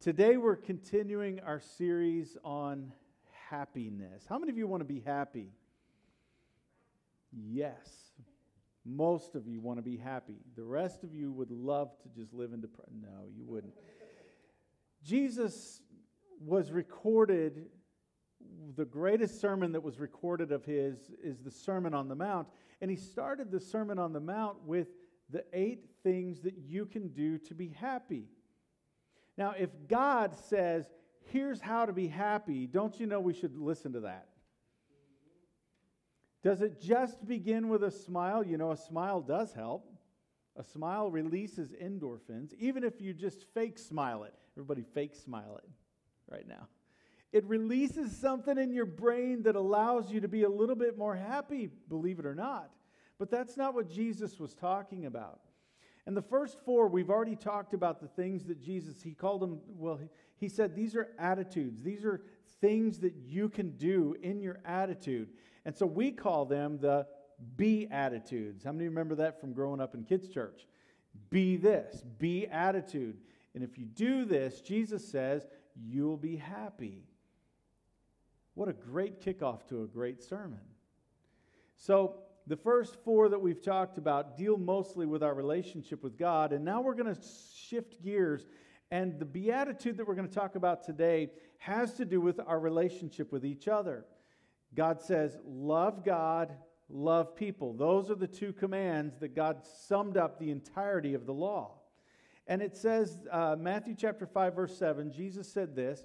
Today we're continuing our series on happiness. How many of you want to be happy? Yes. Most of you want to be happy. The rest of you would love to just live in depression. No, you wouldn't. Jesus was recorded, the greatest sermon that was recorded of his is the Sermon on the Mount. And he started the Sermon on the Mount with the 8 things that you can do to be happy. Now, if God says, here's how to be happy, don't you know we should listen to that? Does it just begin with a smile? You know, a smile does help. A smile releases endorphins, even if you just fake smile it. Everybody fake smile it right now. It releases something in your brain that allows you to be a little bit more happy, believe it or not. But that's not what Jesus was talking about. And the first 4, we've already talked about the things that Jesus, he called them, well, he said these are attitudes. These are things that you can do in your attitude. And so we call them the be attitudes. How many remember that from growing up in kids' church? Be this, be attitude. And if you do this, Jesus says, you'll be happy. What a great kickoff to a great sermon. So the first 4 that we've talked about deal mostly with our relationship with God, and now we're going to shift gears, and the beatitude that we're going to talk about today has to do with our relationship with each other. God says, love God, love people. Those are the 2 commands that God summed up the entirety of the law. And it says, Matthew chapter 5, verse 7, Jesus said this,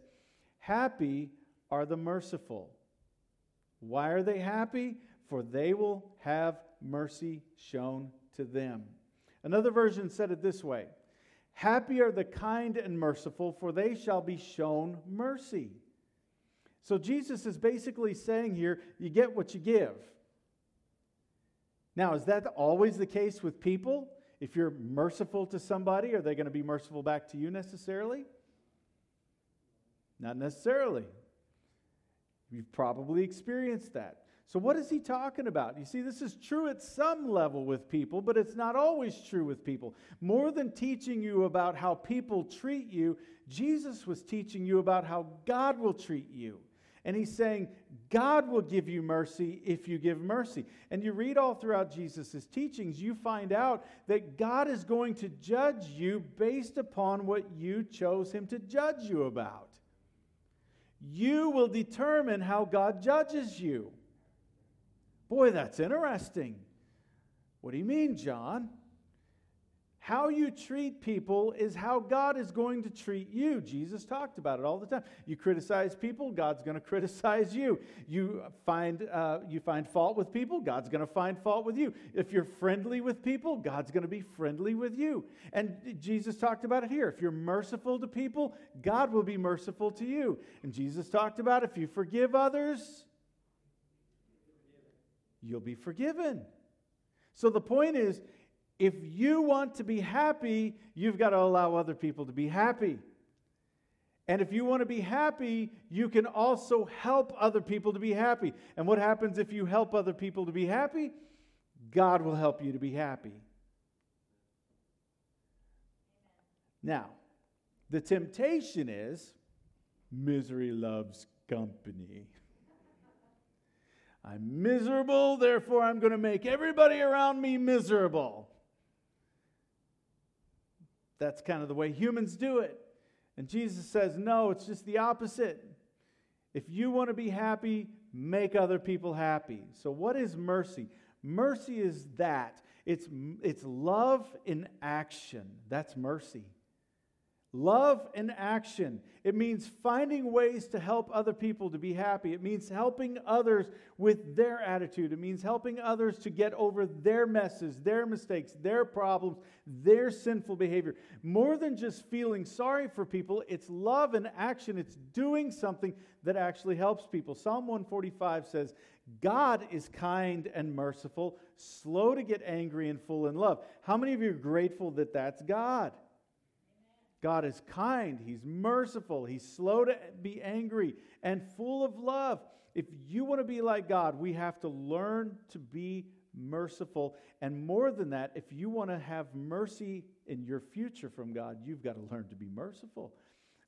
happy are the merciful. Why are they happy? For they will have mercy shown to them. Another version said it this way, happy are the kind and merciful, for they shall be shown mercy. So Jesus is basically saying here, you get what you give. Now, is that always the case with people? If you're merciful to somebody, are they going to be merciful back to you necessarily? Not necessarily. You've probably experienced that. So what is he talking about? You see, this is true at some level with people, but it's not always true with people. More than teaching you about how people treat you, Jesus was teaching you about how God will treat you. And he's saying, God will give you mercy if you give mercy. And you read all throughout Jesus' teachings, you find out that God is going to judge you based upon what you chose him to judge you about. You will determine how God judges you. Boy, that's interesting. What do you mean, John? How you treat people is how God is going to treat you. Jesus talked about it all the time. You criticize people, God's going to criticize you. You find fault with people, God's going to find fault with you. If you're friendly with people, God's going to be friendly with you. And Jesus talked about it here. If you're merciful to people, God will be merciful to you. And Jesus talked about if you forgive others, you'll be forgiven. So the point is, if you want to be happy, you've got to allow other people to be happy. And if you want to be happy, you can also help other people to be happy. And what happens if you help other people to be happy? God will help you to be happy. Now, the temptation is, misery loves company. I'm miserable, therefore I'm going to make everybody around me miserable. That's kind of the way humans do it. And Jesus says, no, it's just the opposite. If you want to be happy, make other people happy. So what is mercy? Mercy is that. It's love in action. That's mercy. Love in action. It means finding ways to help other people to be happy. It means helping others with their attitude. It means helping others to get over their messes, their mistakes, their problems, their sinful behavior. More than just feeling sorry for people, it's love in action. It's doing something that actually helps people. Psalm 145 says, God is kind and merciful, slow to get angry and full in love. How many of you are grateful that that's God? God is kind, he's merciful, he's slow to be angry, and full of love. If you want to be like God, we have to learn to be merciful. And more than that, if you want to have mercy in your future from God, you've got to learn to be merciful.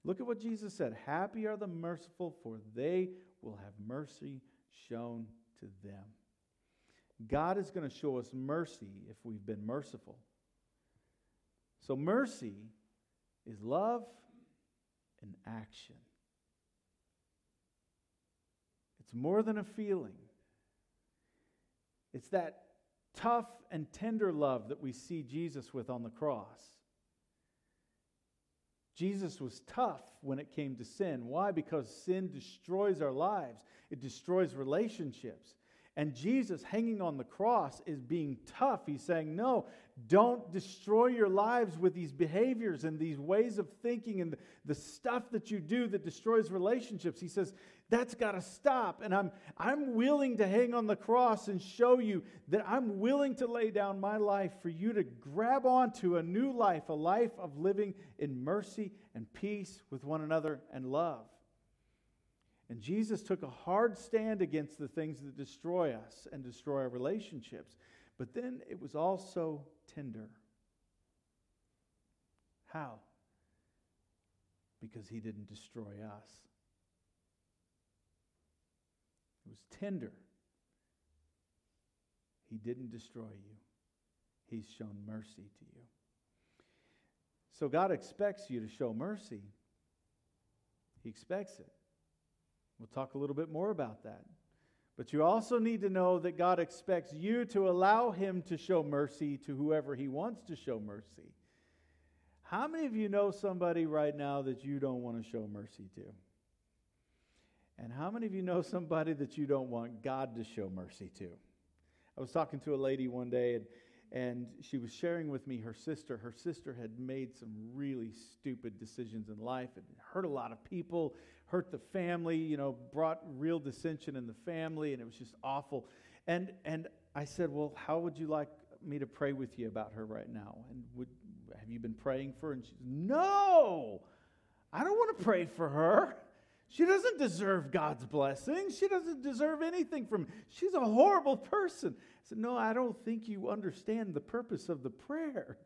Look at what Jesus said. Happy are the merciful, for they will have mercy shown to them. God is going to show us mercy if we've been merciful. So mercy is love in action. It's more than a feeling. It's that tough and tender love that we see Jesus with on the cross. Jesus was tough when it came to sin. Why? Because sin destroys our lives. It destroys relationships. And Jesus hanging on the cross is being tough. He's saying, no, don't destroy your lives with these behaviors and these ways of thinking and the stuff that you do that destroys relationships. He says, that's got to stop. And I'm willing to hang on the cross and show you that I'm willing to lay down my life for you to grab onto a life of living in mercy and peace with one another and love. And Jesus took a hard stand against the things that destroy us and destroy our relationships. But then it was also tender. How? Because he didn't destroy us. It was tender. He didn't destroy you. He's shown mercy to you. So God expects you to show mercy. He expects it. We'll talk a little bit more about that. But you also need to know that God expects you to allow him to show mercy to whoever he wants to show mercy. How many of you know somebody right now that you don't want to show mercy to? And how many of you know somebody that you don't want God to show mercy to? I was talking to a lady one day, and she was sharing with me her sister. Her sister had made some really stupid decisions in life and hurt a lot of people, hurt the family, brought real dissension in the family, and it was just awful. And I said, well, how would you like me to pray with you about her right now? And have you been praying for her? And she said, no, I don't want to pray for her. She doesn't deserve God's blessing. She doesn't deserve anything from him. She's a horrible person. I said, no, I don't think you understand the purpose of the prayer.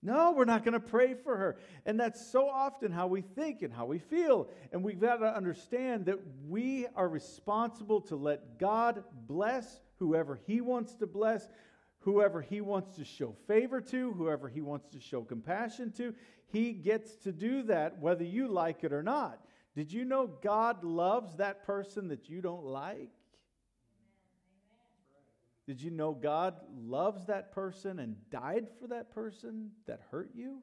No, we're not going to pray for her. And that's so often how we think and how we feel. And we've got to understand that we are responsible to let God bless whoever he wants to bless, whoever he wants to show favor to, whoever he wants to show compassion to. He gets to do that whether you like it or not. Did you know God loves that person that you don't like? Did you know God loves that person and died for that person that hurt you?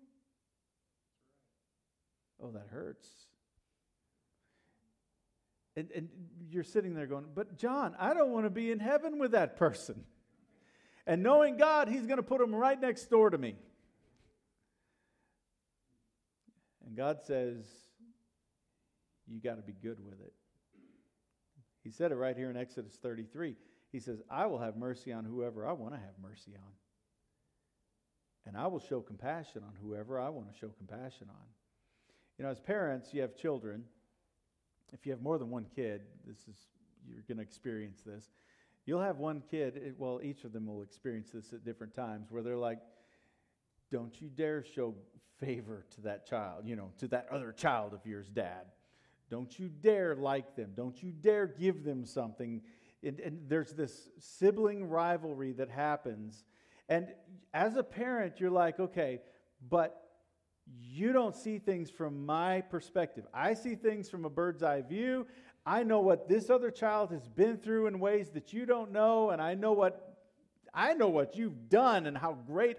Oh, that hurts. And you're sitting there going, but John, I don't want to be in heaven with that person. And knowing God, he's going to put him right next door to me. And God says, you got to be good with it. He said it right here in Exodus 33. He says, I will have mercy on whoever I want to have mercy on. And I will show compassion on whoever I want to show compassion on. As parents, you have children. If you have more than one kid, you're going to experience this. You'll have one kid, each of them will experience this at different times, where they're like, don't you dare show favor to that child, to that other child of yours, Dad. Don't you dare like them. Don't you dare give them something. And there's this sibling rivalry that happens. And as a parent, you're like, okay, but you don't see things from my perspective. I see things from a bird's eye view. I know what this other child has been through in ways that you don't know. And I know what you've done and how great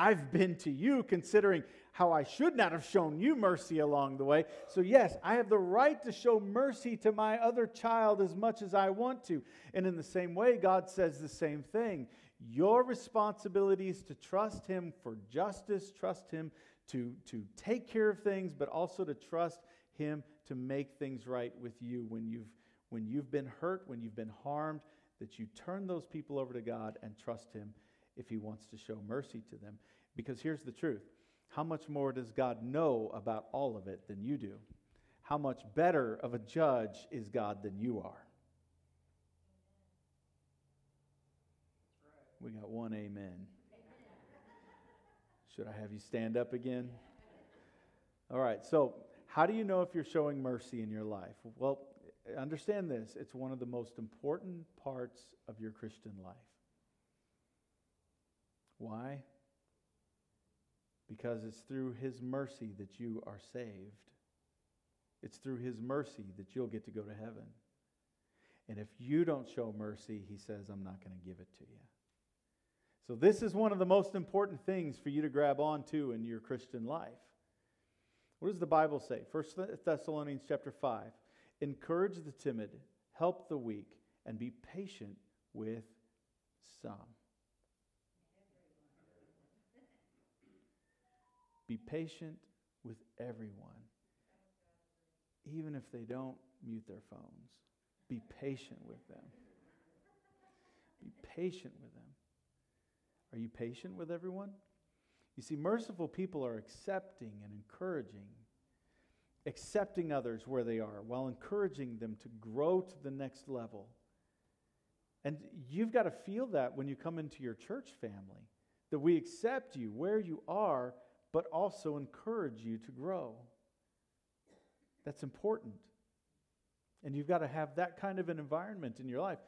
I've been to you, considering how I should not have shown you mercy along the way. So yes, I have the right to show mercy to my other child as much as I want to. And in the same way, God says the same thing. Your responsibility is to trust him for justice, trust him to take care of things, but also to trust him to make things right with you when you've been hurt, when you've been harmed, that you turn those people over to God and trust him if he wants to show mercy to them. Because here's the truth. How much more does God know about all of it than you do? How much better of a judge is God than you are? We got one amen. Should I have you stand up again? All right, so how do you know if you're showing mercy in your life? Well, understand this. It's one of the most important parts of your Christian life. Why? Because it's through His mercy that you are saved. It's through His mercy that you'll get to go to heaven. And if you don't show mercy, He says, I'm not going to give it to you. So this is one of the most important things for you to grab onto in your Christian life. What does the Bible say? 1 Thessalonians chapter 5. Encourage the timid, help the weak, and be patient with some. Be patient with everyone. Even if they don't mute their phones, be patient with them. Be patient with them. Are you patient with everyone? You see, merciful people are accepting and encouraging, accepting others where they are while encouraging them to grow to the next level. And you've got to feel that when you come into your church family, that we accept you where you are, but also encourage you to grow. That's important. And you've got to have that kind of an environment in your life.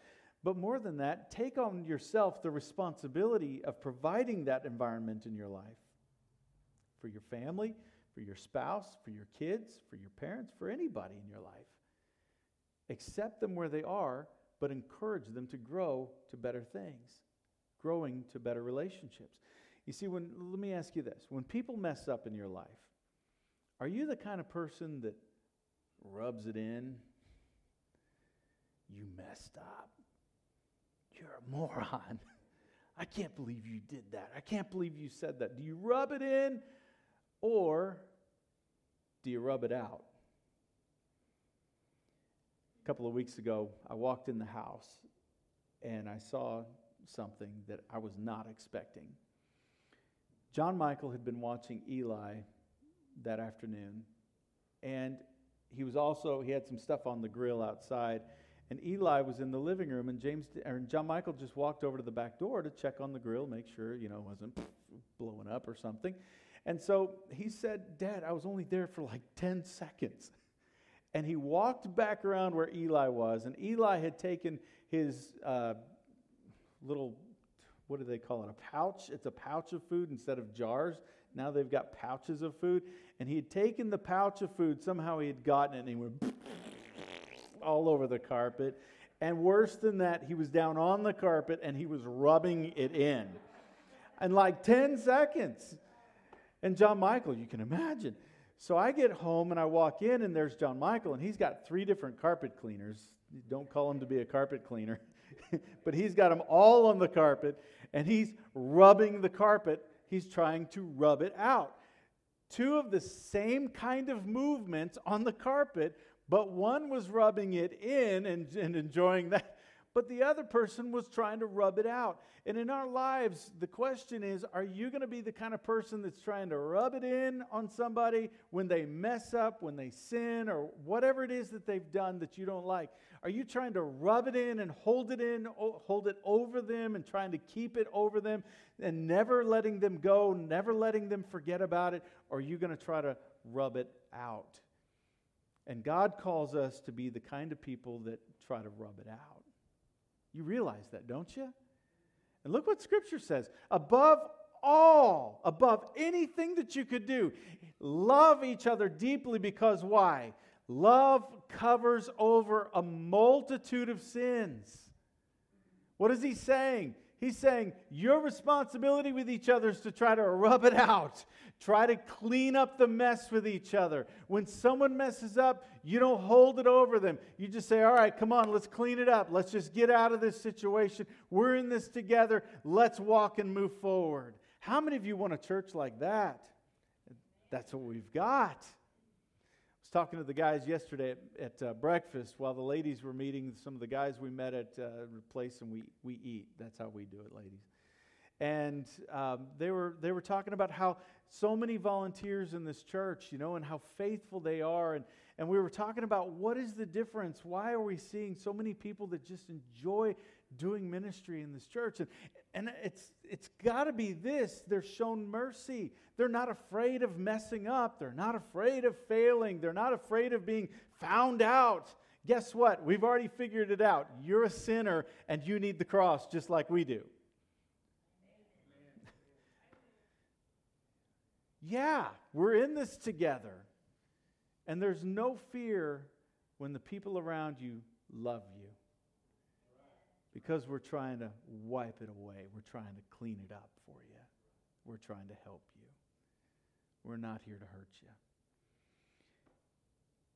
But more than that, take on yourself the responsibility of providing that environment in your life. For your family, for your spouse, for your kids, for your parents, for anybody in your life. Accept them where they are, but encourage them to grow to better things. Growing to better relationships. You see, let me ask you this. When people mess up in your life, are you the kind of person that rubs it in? You messed up. You're a moron. I can't believe you did that. I can't believe you said that. Do you rub it in or do you rub it out? A couple of weeks ago, I walked in the house and I saw something that I was not expecting. John Michael had been watching Eli that afternoon, and he had some stuff on the grill outside. And Eli was in the living room, and John Michael just walked over to the back door to check on the grill, make sure, it wasn't blowing up or something. And so he said, Dad, I was only there for like 10 seconds. And he walked back around where Eli was, and Eli had taken his little, what do they call it, a pouch? It's a pouch of food instead of jars. Now they've got pouches of food. And he had taken the pouch of food. Somehow he had gotten it, and he went all over the carpet, and worse than that, he was down on the carpet and he was rubbing it in in like 10 seconds. And John Michael, you can imagine. So I get home and I walk in, and there's John Michael, and he's got 3 different carpet cleaners. Don't call him to be a carpet cleaner, but he's got them all on the carpet, and he's rubbing the carpet. He's trying to rub it out. 2 of the same kind of movements on the carpet. But one was rubbing it in and enjoying that, but the other person was trying to rub it out. And in our lives, the question is, are you going to be the kind of person that's trying to rub it in on somebody when they mess up, when they sin, or whatever it is that they've done that you don't like? Are you trying to rub it in and hold it over them and trying to keep it over them and never letting them go, never letting them forget about it? Or are you going to try to rub it out? And God calls us to be the kind of people that try to rub it out. You realize that, don't you? And look what Scripture says. Above all, above anything that you could do, love each other deeply, because why? Love covers over a multitude of sins. What is he saying? He's saying your responsibility with each other is to try to rub it out. Try to clean up the mess with each other. When someone messes up, you don't hold it over them. You just say, all right, come on, let's clean it up. Let's just get out of this situation. We're in this together. Let's walk and move forward. How many of you want a church like that? That's what we've got. I was talking to the guys yesterday at breakfast while the ladies were meeting. Some of the guys we met at a place, and we eat. That's how we do it, ladies. And they were talking about how so many volunteers in this church, and how faithful they are. And, And we were talking about what is the difference? Why are we seeing so many people that just enjoy doing ministry in this church? And it's got to be this. They're shown mercy. They're not afraid of messing up. They're not afraid of failing. They're not afraid of being found out. Guess what? We've already figured it out. You're a sinner and you need the cross just like we do. Yeah, we're in this together. And there's no fear when the people around you love you, because we're trying to wipe it away. We're trying to clean it up for you. We're trying to help you. We're not here to hurt you.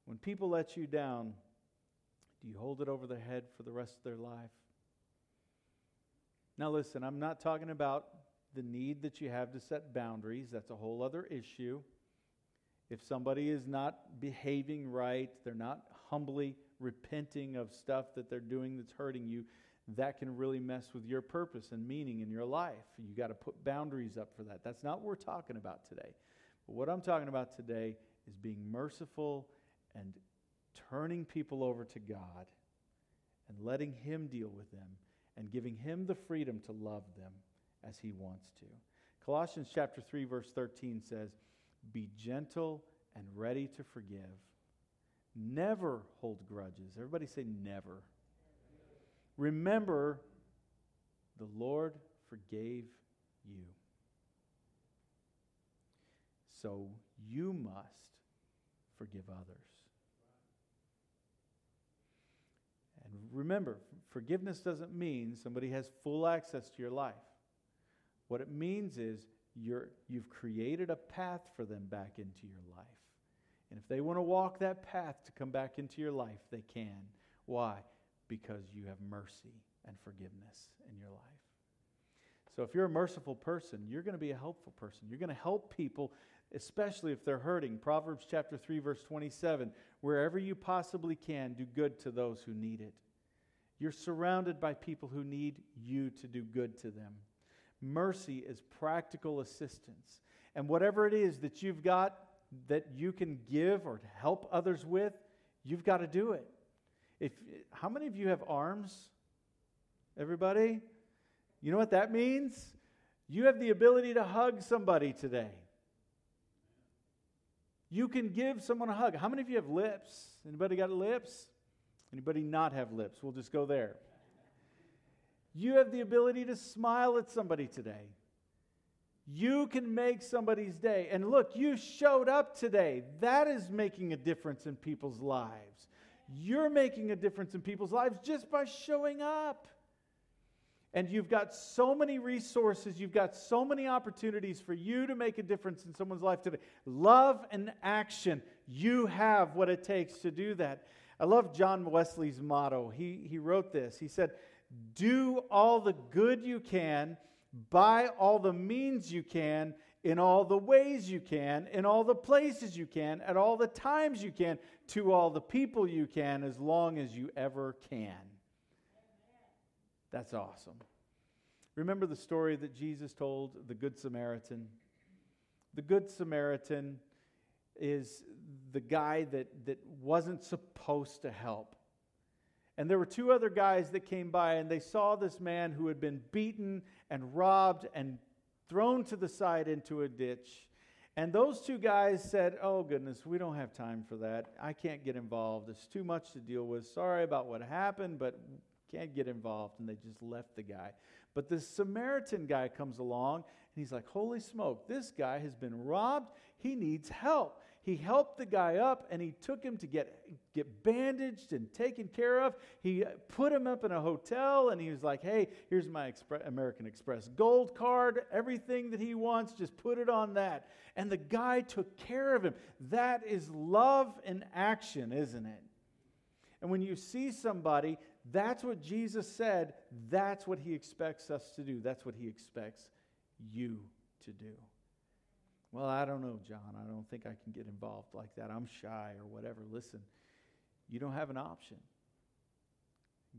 When people let you down, do you hold it over their head for the rest of their life? Now listen, I'm not talking about the need that you have to set boundaries. That's a whole other issue. If somebody is not behaving right, they're not humbly repenting of stuff that they're doing that's hurting you, that can really mess with your purpose and meaning in your life. You got to put boundaries up for that. That's not what we're talking about today. But what I'm talking about today is being merciful and turning people over to God and letting Him deal with them and giving Him the freedom to love them as He wants to. Colossians chapter 3, verse 13 says, "Be gentle and ready to forgive. Never hold grudges." Everybody say never. Remember, the Lord forgave you. So you must forgive others. And remember, forgiveness doesn't mean somebody has full access to your life. What it means is you've created a path for them back into your life. And if they want to walk that path to come back into your life, they can. Why? Because you have mercy and forgiveness in your life. So if you're a merciful person, you're going to be a helpful person. You're going to help people, especially if they're hurting. Proverbs chapter 3, verse 27, "Wherever you possibly can, do good to those who need it." You're surrounded by people who need you to do good to them. Mercy is practical assistance. And whatever it is that you've got that you can give or help others with, you've got to do it. How many of you have arms? Everybody? You know what that means? You have the ability to hug somebody today. You can give someone a hug. How many of you have lips? Anybody got lips? Anybody not have lips? We'll just go there. You have the ability to smile at somebody today. You can make somebody's day. And look, you showed up today. That is making a difference in people's lives. You're making a difference in people's lives just by showing up. And you've got so many resources. You've got so many opportunities for you to make a difference in someone's life today. Love and action. You have what it takes to do that. I love John Wesley's motto. He wrote this. He said, "Do all the good you can, by all the means you can, in all the ways you can, in all the places you can, at all the times you can, to all the people you can, as long as you ever can." That's awesome. Remember the story that Jesus told, the Good Samaritan? The Good Samaritan is the guy that wasn't supposed to help. And there were two other guys that came by, and they saw this man who had been beaten and robbed and thrown to the side into a ditch. And those two guys said, "Oh, goodness, we don't have time for that. I can't get involved. It's too much to deal with. Sorry about what happened, but can't get involved." And they just left the guy. But this Samaritan guy comes along, and he's like, "Holy smoke, this guy has been robbed. He needs help." He helped the guy up, and he took him to get bandaged and taken care of. He put him up in a hotel, and he was like, "Hey, here's my American Express gold card. Everything that he wants, just put it on that." And the guy took care of him. That is love in action, isn't it? And when you see somebody, that's what Jesus said. That's what He expects us to do. That's what He expects you to do. "Well, I don't know, John. I don't think I can get involved like that. I'm shy," or whatever. Listen, you don't have an option.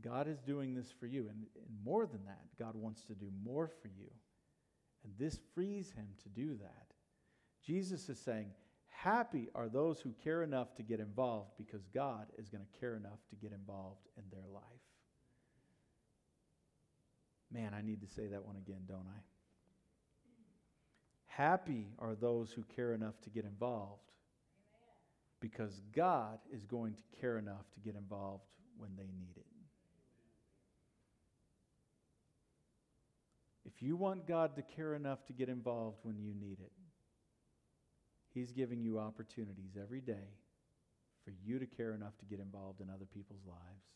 God is doing this for you. And more than that, God wants to do more for you. And this frees Him to do that. Jesus is saying, Happy are those who care enough to get involved, because God is going to care enough to get involved in their life. Man, I need to say that one again, don't I? Happy are those who care enough to get involved, because God is going to care enough to get involved when they need it. If you want God to care enough to get involved when you need it, He's giving you opportunities every day for you to care enough to get involved in other people's lives.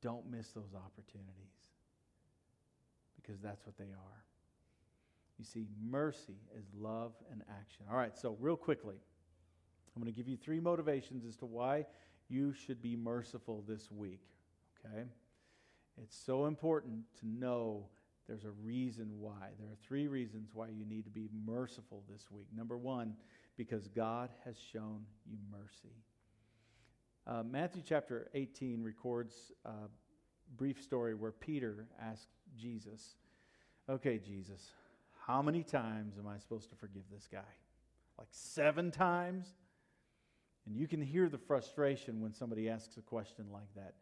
Don't miss those opportunities, because that's what they are. You see, mercy is love in action. All right, so real quickly, I'm going to give you three motivations as to why you should be merciful this week, okay? It's so important to know there's a reason why. There are three reasons why you need to be merciful this week. Number one, because God has shown you mercy. Matthew chapter 18 records a brief story where Peter asked Jesus, okay, Jesus, how many times am I supposed to forgive this guy? Like 7 times? And you can hear the frustration when somebody asks a question like that.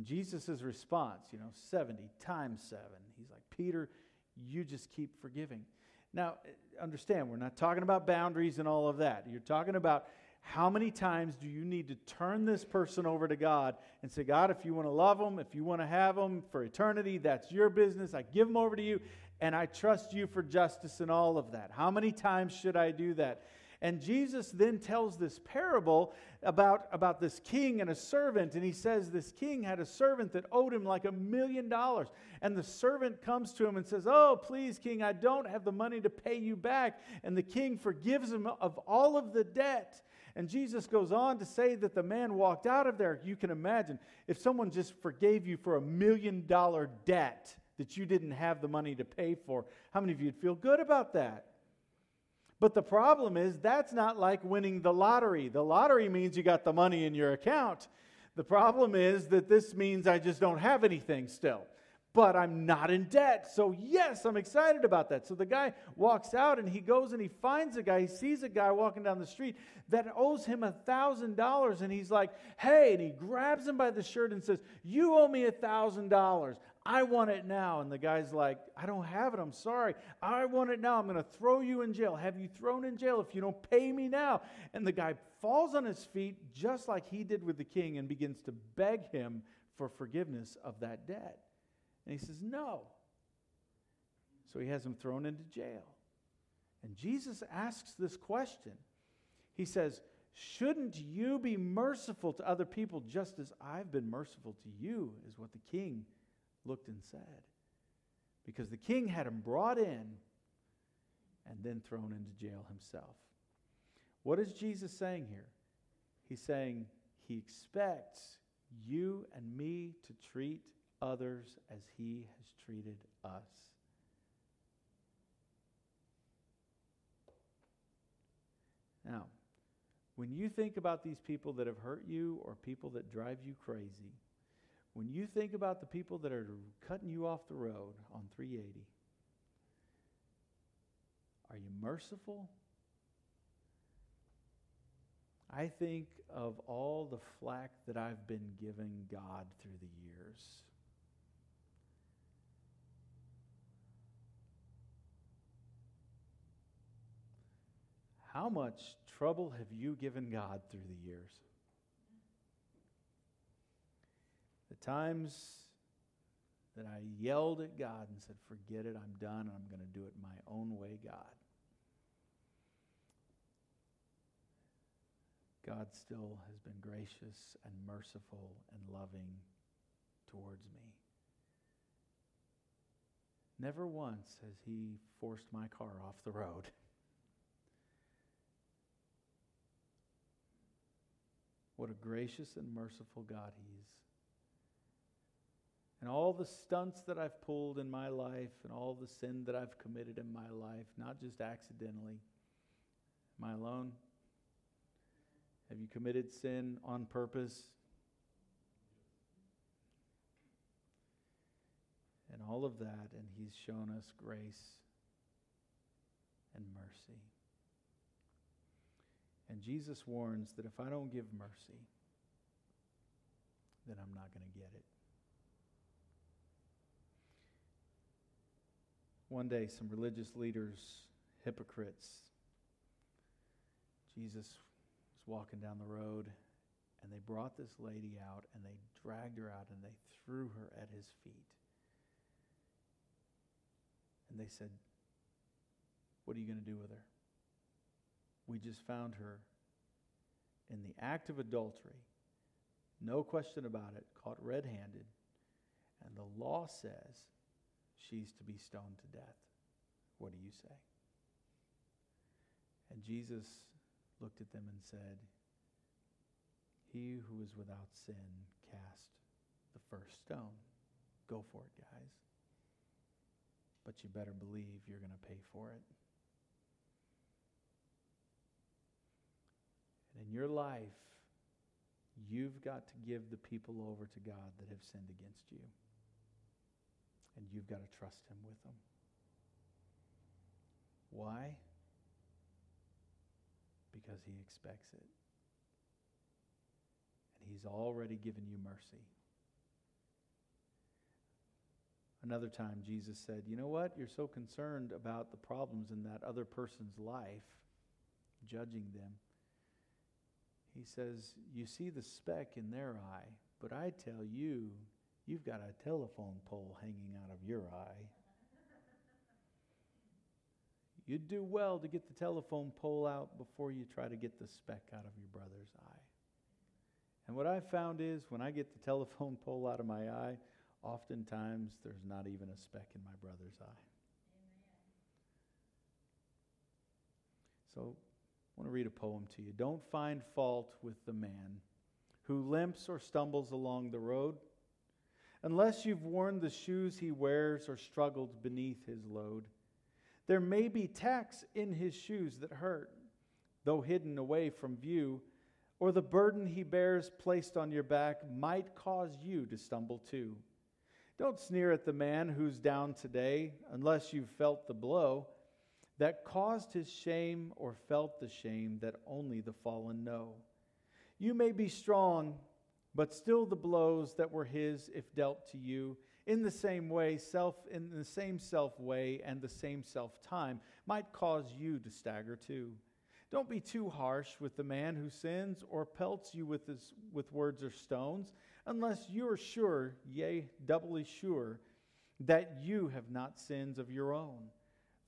Jesus' response, 70 times 7. He's like, Peter, you just keep forgiving. Now, understand, we're not talking about boundaries and all of that. You're talking about how many times do you need to turn this person over to God and say, God, if you want to love them, if you want to have them for eternity, that's your business. I give them over to you, and I trust you for justice and all of that. How many times should I do that? And Jesus then tells this parable about this king and a servant. And he says this king had a servant that owed him like $1 million. And the servant comes to him and says, oh, please, king, I don't have the money to pay you back. And the king forgives him of all of the debt. And Jesus goes on to say that the man walked out of there. You can imagine if someone just forgave you for $1 million debt that you didn't have the money to pay for. How many of you would feel good about that? But the problem is, that's not like winning the lottery. The lottery means you got the money in your account. The problem is that this means I just don't have anything still. But I'm not in debt. So yes, I'm excited about that. So the guy walks out and he goes and he finds a guy. He sees a guy walking down the street that owes him $1,000. And he's like, hey, and he grabs him by the shirt and says, you owe me $1,000. I want it now. And the guy's like, I don't have it. I'm sorry. I want it now. I'm going to throw you in jail. Have you thrown in jail if you don't pay me now? And the guy falls on his feet just like he did with the king and begins to beg him for forgiveness of that debt. And he says, no. So he has him thrown into jail. And Jesus asks this question. He says, shouldn't you be merciful to other people just as I've been merciful to you, is what the king looked and said. Because the king had him brought in and then thrown into jail himself. What is Jesus saying here? He's saying he expects you and me to treat others as he has treated us. Now, when you think about these people that have hurt you or people that drive you crazy, when you think about the people that are cutting you off the road on 380, are you merciful? I think of all the flack that I've been giving God through the years. How much trouble have you given God through the years? The times that I yelled at God and said, forget it, I'm done, and I'm going to do it my own way, God. God still has been gracious and merciful and loving towards me. Never once has He forced my car off the road. What a gracious and merciful God He is. And all the stunts that I've pulled in my life and all the sin that I've committed in my life, not just accidentally. Am I alone? Have you committed sin on purpose? And all of that, and He's shown us grace and mercy. And Jesus warns that if I don't give mercy, then I'm not going to get it. One day, some religious leaders, hypocrites, Jesus was walking down the road, and they brought this lady out, and they dragged her out, and they threw her at his feet. And they said, "What are you going to do with her? We just found her in the act of adultery, no question about it, caught red-handed, and the law says she's to be stoned to death. What do you say?" And Jesus looked at them and said, "He who is without sin cast the first stone." Go for it, guys. But you better believe you're going to pay for it. And in your life, you've got to give the people over to God that have sinned against you. And you've got to trust him with them. Why? Because he expects it. And he's already given you mercy. Another time Jesus said, "You know what? You're so concerned about the problems in that other person's life, judging them." He says, "You see the speck in their eye, but I tell you, you've got a telephone pole hanging out of your eye. You'd do well to get the telephone pole out before you try to get the speck out of your brother's eye." And what I found is when I get the telephone pole out of my eye, oftentimes there's not even a speck in my brother's eye. Amen. So I want to read a poem to you. Don't find fault with the man who limps or stumbles along the road, unless you've worn the shoes he wears or struggled beneath his load. There may be tacks in his shoes that hurt, though hidden away from view, or the burden he bears placed on your back might cause you to stumble too. Don't sneer at the man who's down today, unless you've felt the blow that caused his shame or felt the shame that only the fallen know. You may be strong, but still the blows that were his, if dealt to you, in the same self way and the same self time, might cause you to stagger too. Don't be too harsh with the man who sins or pelts you with words or stones, unless you are sure, yea, doubly sure, that you have not sins of your own.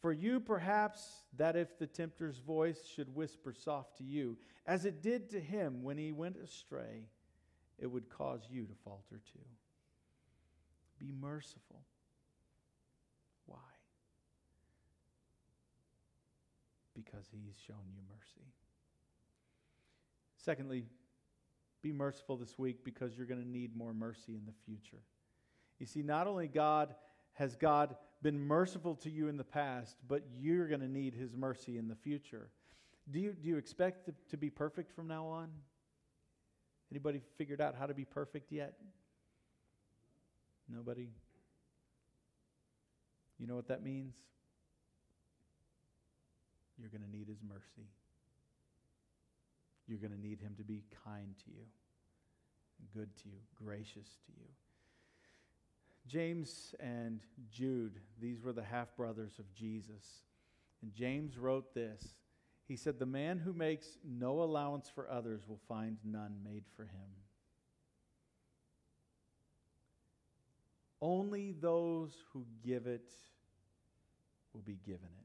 For you perhaps that if the tempter's voice should whisper soft to you, as it did to him when he went astray, it would cause you to falter too. Be merciful. Why? Because he's shown you mercy. Secondly, be merciful this week because you're going to need more mercy in the future. You see, not only has God been merciful to you in the past, but you're going to need his mercy in the future. Do you expect to be perfect from now on? Anybody figured out how to be perfect yet? Nobody? You know what that means? You're going to need his mercy. You're going to need him to be kind to you, good to you, gracious to you. James and Jude, these were the half-brothers of Jesus. And James wrote this. He said, "The man who makes no allowance for others will find none made for him." Only those who give it will be given it.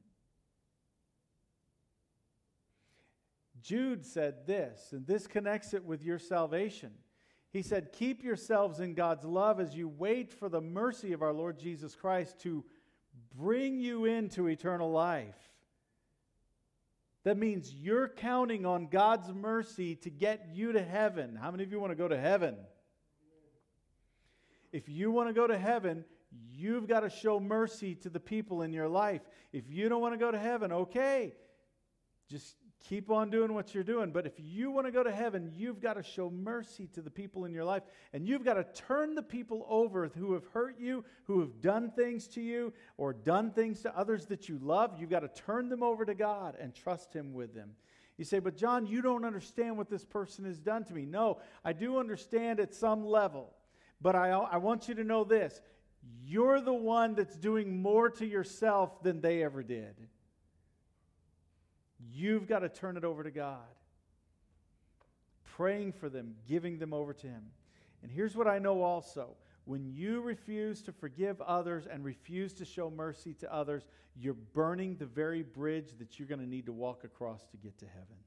Jude said this, and this connects it with your salvation. He said, "Keep yourselves in God's love as you wait for the mercy of our Lord Jesus Christ to bring you into eternal life." That means you're counting on God's mercy to get you to heaven. How many of you want to go to heaven? If you want to go to heaven, you've got to show mercy to the people in your life. If you don't want to go to heaven, okay. Just Keep on doing what you're doing. But if you want to go to heaven, you've got to show mercy to the people in your life. And you've got to turn the people over who have hurt you, who have done things to you, or done things to others that you love. You've got to turn them over to God and trust Him with them. You say, but John, you don't understand what this person has done to me. No, I do understand at some level. But I want you to know this. You're the one that's doing more to yourself than they ever did. You've got to turn it over to God. Praying for them, giving them over to Him. And here's what I know also. When you refuse to forgive others and refuse to show mercy to others, you're burning the very bridge that you're going to need to walk across to get to heaven.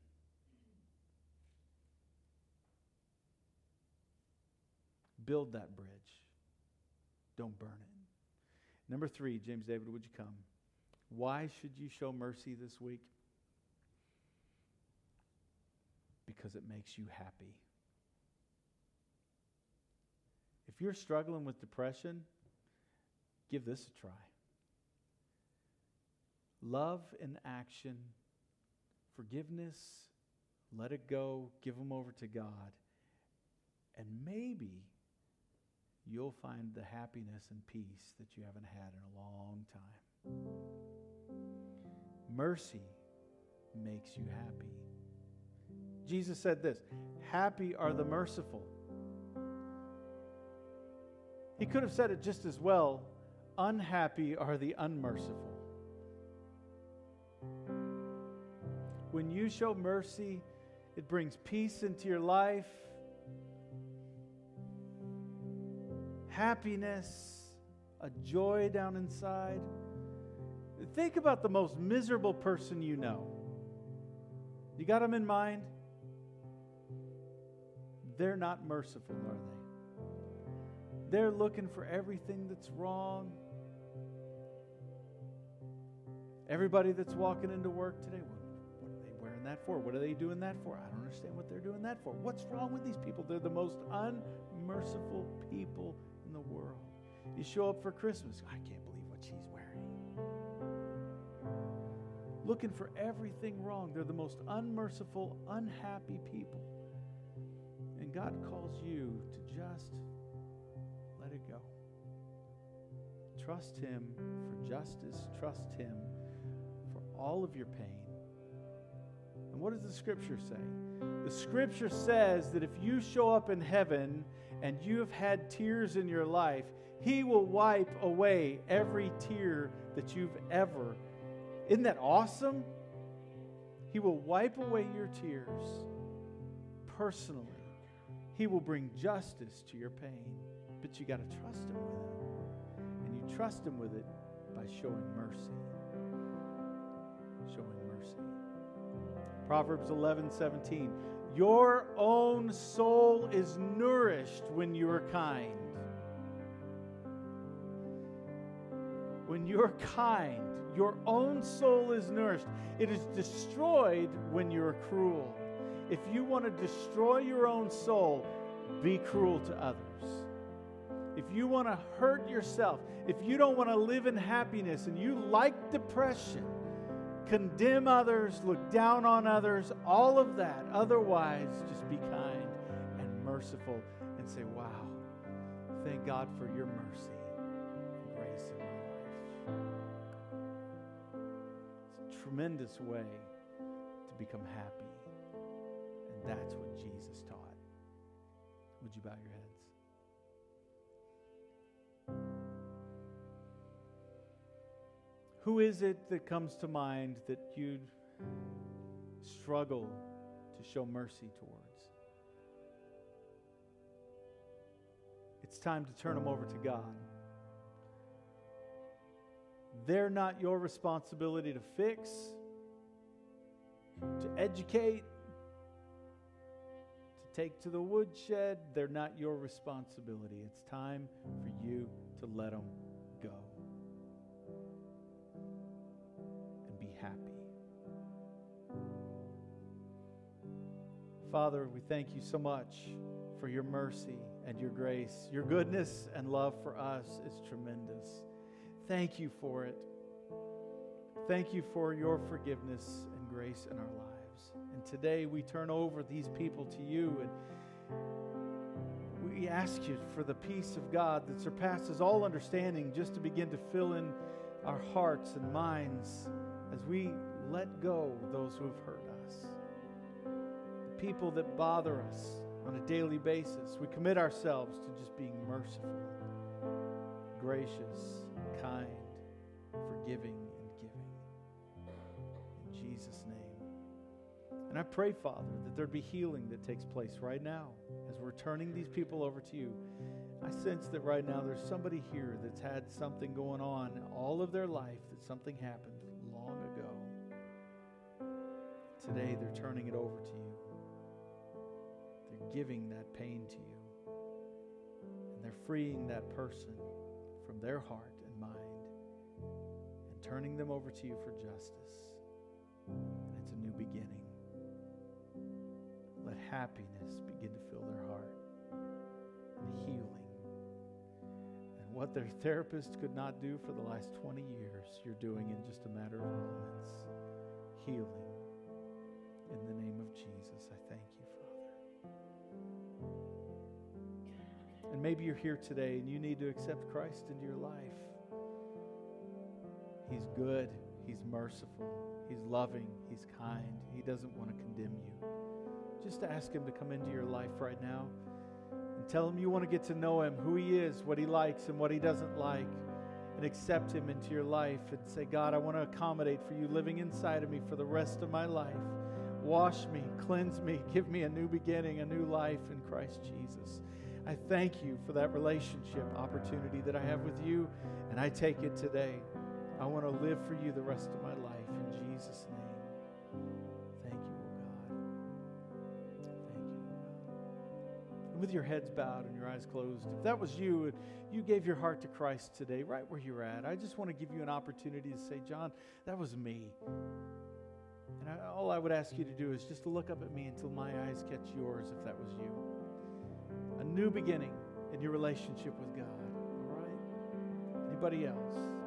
Build that bridge. Don't burn it. Number 3, James David, would you come? Why should you show mercy this week? Because it makes you happy. If you're struggling with depression, give this a try. Love in action, forgiveness, let it go, give them over to God, and maybe you'll find the happiness and peace that you haven't had in a long time. Mercy makes you happy. Jesus said this, happy are the merciful. He could have said it just as well, unhappy are the unmerciful. When you show mercy, it brings peace into your life, happiness, a joy down inside. Think about the most miserable person you know. You got them in mind? They're not merciful, are they? They're looking for everything that's wrong. Everybody that's walking into work today, what are they wearing that for? What are they doing that for? I don't understand what they're doing that for. What's wrong with these people? They're the most unmerciful people in the world. You show up for Christmas, I can't believe what she's wearing. Looking for everything wrong. They're the most unmerciful, unhappy people. God calls you to just let it go. Trust Him for justice. Trust Him for all of your pain. And what does the Scripture say? The Scripture says that if you show up in heaven and you have had tears in your life, He will wipe away every tear that you've ever. Isn't that awesome? He will wipe away your tears personally. He will bring justice to your pain, but you got to trust Him with it. And you trust Him with it by showing mercy. Showing mercy. Proverbs 11:17. Your own soul is nourished when you are kind. When you're kind, your own soul is nourished. It is destroyed when you're cruel. If you want to destroy your own soul, be cruel to others. If you want to hurt yourself, if you don't want to live in happiness and you like depression, condemn others, look down on others, all of that. Otherwise, just be kind and merciful and say, wow, thank God for your mercy and grace in my life. It's a tremendous way to become happy. That's what Jesus taught. Would you bow your heads? Who is it that comes to mind that you struggle to show mercy towards? It's time to turn them over to God. They're not your responsibility to fix, to educate, take to the woodshed. They're not your responsibility. It's time for you to let them go. And be happy. Father, we thank You so much for Your mercy and Your grace. Your goodness and love for us is tremendous. Thank You for it. Thank You for Your forgiveness and grace in our lives. today we turn over these people to you, and we ask you for the peace of God that surpasses all understanding just to begin to fill in our hearts and minds as we let go those who have hurt us, the people that bother us on a daily basis. We commit ourselves to just being merciful, gracious, kind, forgiving, and giving. In Jesus' name. And I pray, Father, that there'd be healing that takes place right now as we're turning these people over to you. I sense that right now there's somebody here that's had something going on all of their life, that something happened long ago. Today they're turning it over to you. They're giving that pain to you. And they're freeing that person from their heart and mind and turning them over to you for justice. And it's a new beginning. Let happiness begin to fill their heart and healing. And what their therapist could not do for the last 20 years, you're doing in just a matter of moments. Healing. In the name of Jesus, I thank you, Father. And maybe you're here today and you need to accept Christ into your life. He's good. He's merciful. He's loving. He's kind. He doesn't want to condemn you. Just ask him to come into your life right now. Tell him you want to get to know him, who he is, what he likes and what he doesn't like, and accept him into your life and say, God, I want to accommodate for you living inside of me for the rest of my life. Wash me, cleanse me, give me a new beginning, a new life in Christ Jesus. I thank you for that relationship opportunity that I have with you, and I take it today. I want to live for you the rest of my life in Jesus' name. With your heads bowed and your eyes closed, if that was you and you gave your heart to Christ today, right where you're at, I just want to give you an opportunity to say, John, that was me. And all I would ask you to do is just look up at me until my eyes catch yours, if that was you. A new beginning in your relationship with God. All right? Anybody else?